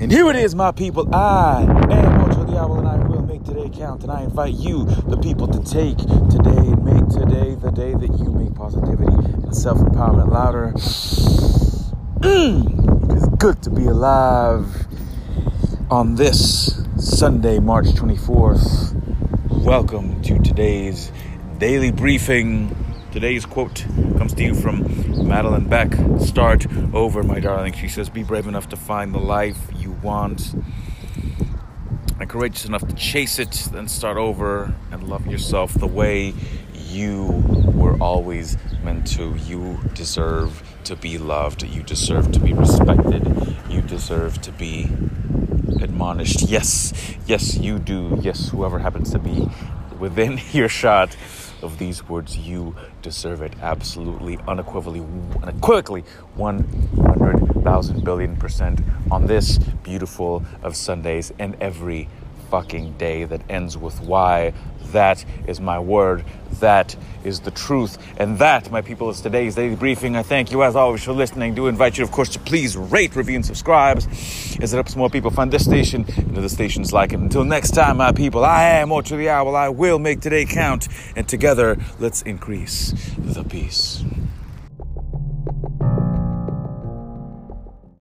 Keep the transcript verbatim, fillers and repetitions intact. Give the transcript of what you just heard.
And here it is, my people. I am Otto Diablo, and I will make today count. And I invite you, the people, to take today and make today the day that you make positivity and self-empowerment louder. It is good to be alive on this Sunday, March twenty-fourth. Welcome to today's daily briefing. Today's quote comes to you from Madeleine Beck. Start over, my darling. She says, be brave enough to find the life you want, and courageous enough to chase it, then start over and love yourself the way you were always meant to. You deserve to be loved. You deserve to be respected. You deserve to be admonished. Yes, yes, you do. Yes, whoever happens to be within earshot of these words, you deserve it absolutely, unequivocally, unequivocally, one hundred thousand billion percent on this beautiful of Sundays and every fucking day that ends with why. That is my word. That is the truth. And that, my people, is today's daily briefing. I thank you, as always, for listening. Do invite you, of course, to please rate, review, and subscribe, as it helps more people find this station and other stations like it. Until next time, my people, I am Otto the Owl. I will make today count. And together, let's increase the peace.